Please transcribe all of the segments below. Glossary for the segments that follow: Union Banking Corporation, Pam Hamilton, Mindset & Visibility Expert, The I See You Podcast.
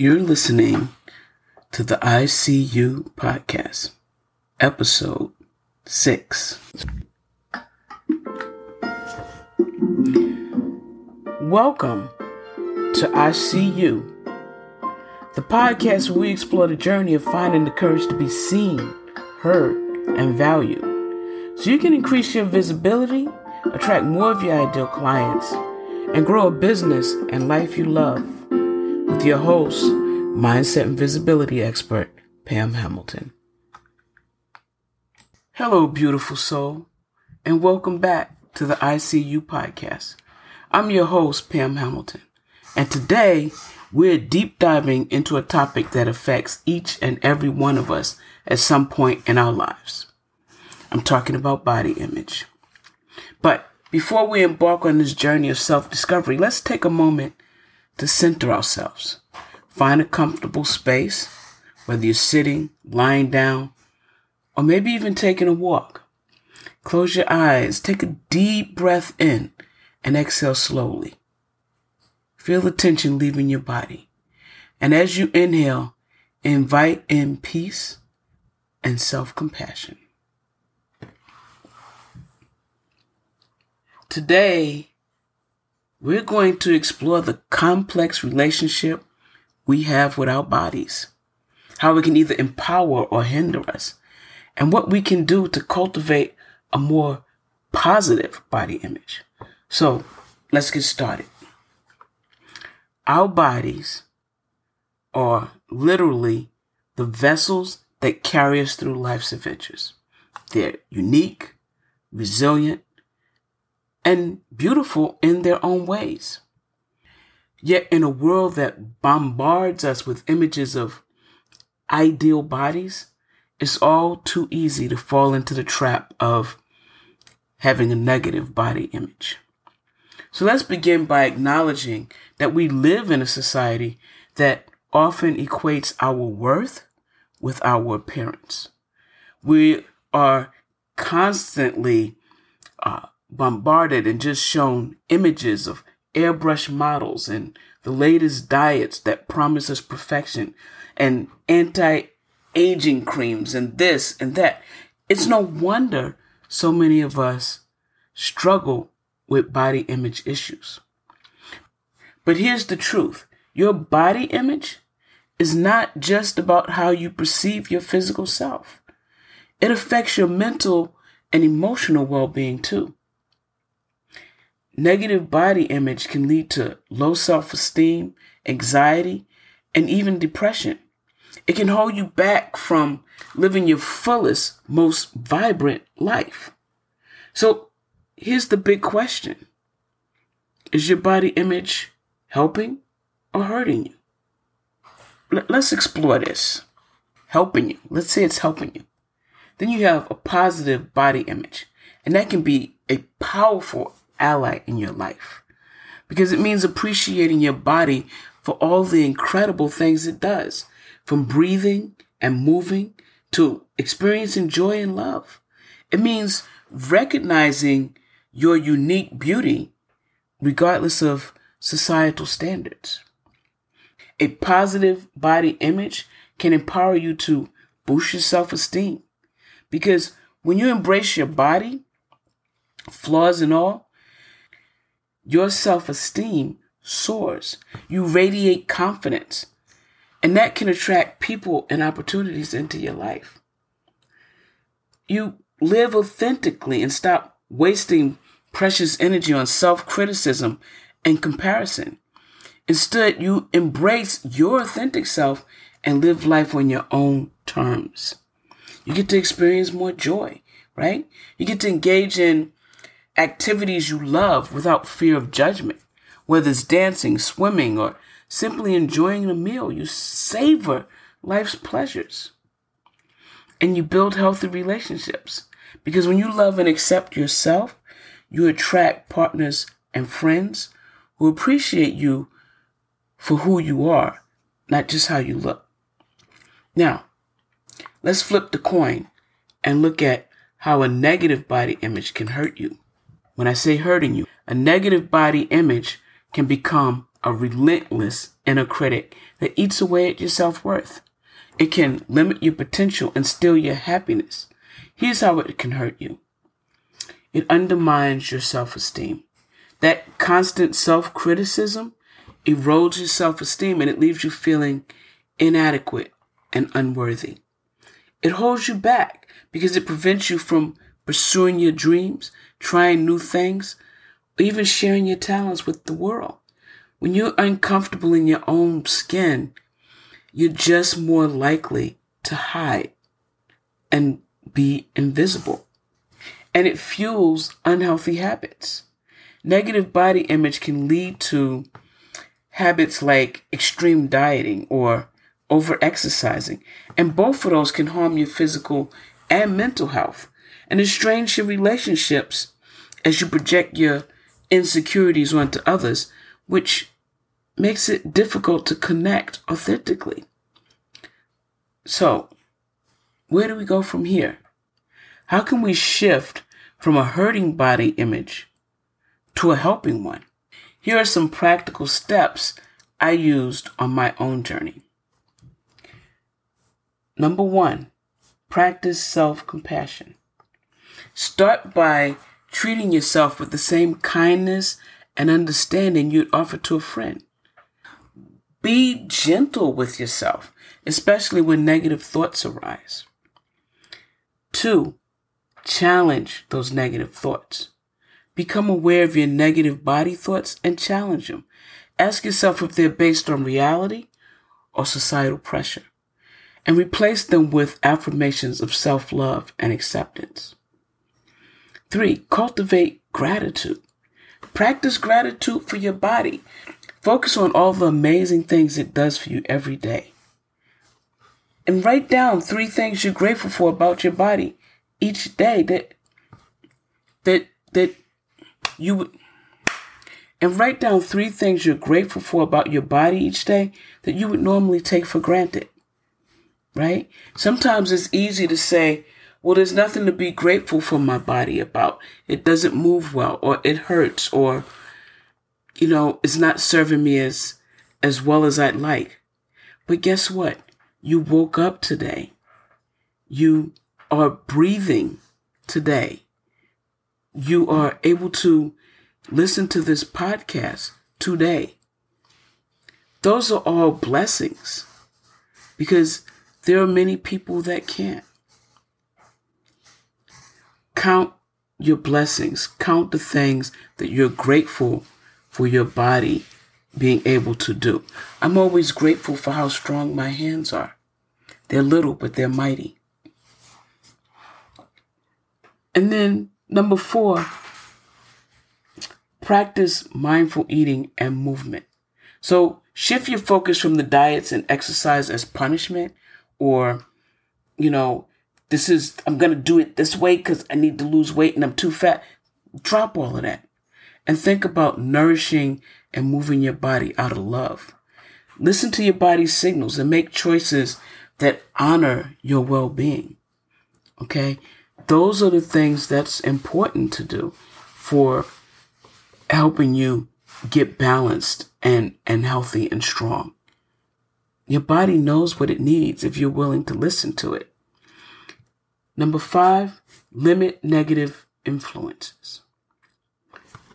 You're listening to the I See You Podcast, episode 6. Welcome to I See You, the podcast where we explore the journey of finding the courage to be seen, heard, and valued, so you can increase your visibility, attract more of your ideal clients, and grow a business and life you love. With your host, Mindset and Visibility Expert, Pam Hamilton. Hello, beautiful soul, and welcome back to the I See You Podcast. I'm your host, Pam Hamilton, and today we're deep diving into a topic that affects each and every one of us at some point in our lives. I'm talking about body image. But before we embark on this journey of self-discovery, let's take a moment to center ourselves. Find a comfortable space, whether you're sitting, lying down, or maybe even taking a walk. Close your eyes, take a deep breath in, and exhale slowly. Feel the tension leaving your body. And as you inhale, invite in peace and self-compassion. Today, we're going to explore the complex relationship we have with our bodies, how it can either empower or hinder us, and what we can do to cultivate a more positive body image. So, let's get started. Our bodies are literally the vessels that carry us through life's adventures. They're unique, resilient, and beautiful in their own ways. Yet in a world that bombards us with images of ideal bodies, it's all too easy to fall into the trap of having a negative body image. So let's begin by acknowledging that we live in a society that often equates our worth with our appearance. We are constantly bombarded and just shown images of airbrush models and the latest diets that promise us perfection and anti-aging creams and this and that. It's no wonder so many of us struggle with body image issues. But here's the truth. Your body image is not just about how you perceive your physical self. It affects your mental and emotional well-being too. Negative body image can lead to low self-esteem, anxiety, and even depression. It can hold you back from living your fullest, most vibrant life. So, here's the big question. Is your body image helping or hurting you? Let's explore this. Helping you. Let's say it's helping you. Then you have a positive body image. And that can be a powerful ally in your life. Because it means appreciating your body for all the incredible things it does. From breathing and moving to experiencing joy and love. It means recognizing your unique beauty, regardless of societal standards. A positive body image can empower you to boost your self-esteem, because when you embrace your body, flaws and all, your self-esteem soars. You radiate confidence, and that can attract people and opportunities into your life. You live authentically and stop wasting precious energy on self-criticism and comparison. Instead, you embrace your authentic self and live life on your own terms. You get to experience more joy, right? You get to engage in activities you love without fear of judgment. Whether it's dancing, swimming, or simply enjoying a meal, you savor life's pleasures. And you build healthy relationships. Because when you love and accept yourself, you attract partners and friends who appreciate you for who you are, not just how you look. Now, let's flip the coin and look at how a negative body image can hurt you. When I say hurting you, a negative body image can become a relentless inner critic that eats away at your self-worth. It can limit your potential and steal your happiness. Here's how it can hurt you. It undermines your self-esteem. That constant self-criticism erodes your self-esteem, and it leaves you feeling inadequate and unworthy. It holds you back because it prevents you from pursuing your dreams, trying new things, or even sharing your talents with the world. When you're uncomfortable in your own skin, you're just more likely to hide and be invisible. And it fuels unhealthy habits. Negative body image can lead to habits like extreme dieting or over-exercising. And both of those can harm your physical and mental health. And it strains your relationships as you project your insecurities onto others, which makes it difficult to connect authentically. So, where do we go from here? How can we shift from a hurting body image to a helping one? Here are some practical steps I used on my own journey. Number 1, practice self-compassion. Start by treating yourself with the same kindness and understanding you'd offer to a friend. Be gentle with yourself, especially when negative thoughts arise. 2, challenge those negative thoughts. Become aware of your negative body thoughts and challenge them. Ask yourself if they're based on reality or societal pressure, and replace them with affirmations of self-love and acceptance. 3, cultivate gratitude. Practice gratitude for your body. Focus on all the amazing things it does for you every day. And write down 3 things you're grateful for about your body each day that you would normally take for granted. Right? Sometimes it's easy to say, well, there's nothing to be grateful for my body about. It doesn't move well, or it hurts, or, it's not serving me as well as I'd like. But guess what? You woke up today. You are breathing today. You are able to listen to this podcast today. Those are all blessings, because there are many people that can't. Count your blessings. Count the things that you're grateful for your body being able to do. I'm always grateful for how strong my hands are. They're little, but they're mighty. And then 4, practice mindful eating and movement. So shift your focus from the diets and exercise as punishment, or, I'm going to do it this way because I need to lose weight and I'm too fat. Drop all of that and think about nourishing and moving your body out of love. Listen to your body's signals and make choices that honor your well-being. Okay? Those are the things that's important to do for helping you get balanced and healthy and strong. Your body knows what it needs if you're willing to listen to it. 5, limit negative influences.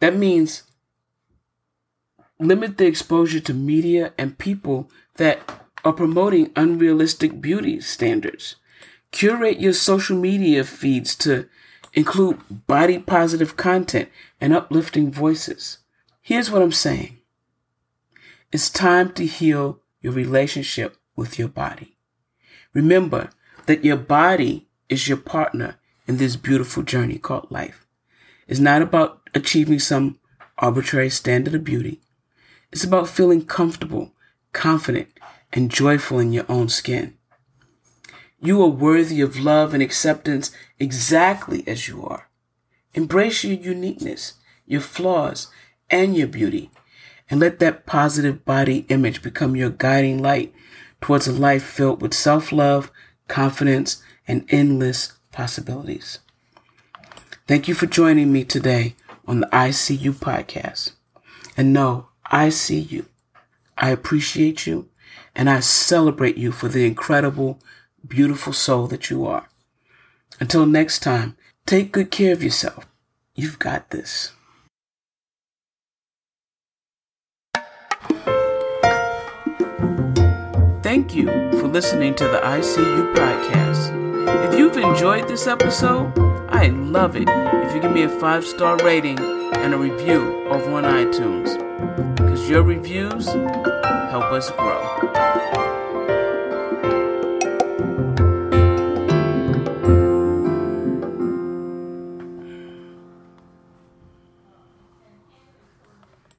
That means limit the exposure to media and people that are promoting unrealistic beauty standards. Curate your social media feeds to include body positive content and uplifting voices. Here's what I'm saying. It's time to heal your relationship with your body. Remember that your body is your partner in this beautiful journey called life. It's not about achieving some arbitrary standard of beauty. It's about feeling comfortable, confident, and joyful in your own skin. You are worthy of love and acceptance exactly as you are. Embrace your uniqueness, your flaws, and your beauty, and let that positive body image become your guiding light towards a life filled with self-love, confidence, and endless possibilities. Thank you for joining me today on the I See You Podcast. And no, I see you. I appreciate you. And I celebrate you for the incredible, beautiful soul that you are. Until next time, take good care of yourself. You've got this. Thank you for listening to the I See You Podcast. If you've enjoyed this episode, I'd love it if you give me a 5-star rating and a review over on iTunes, because your reviews help us grow.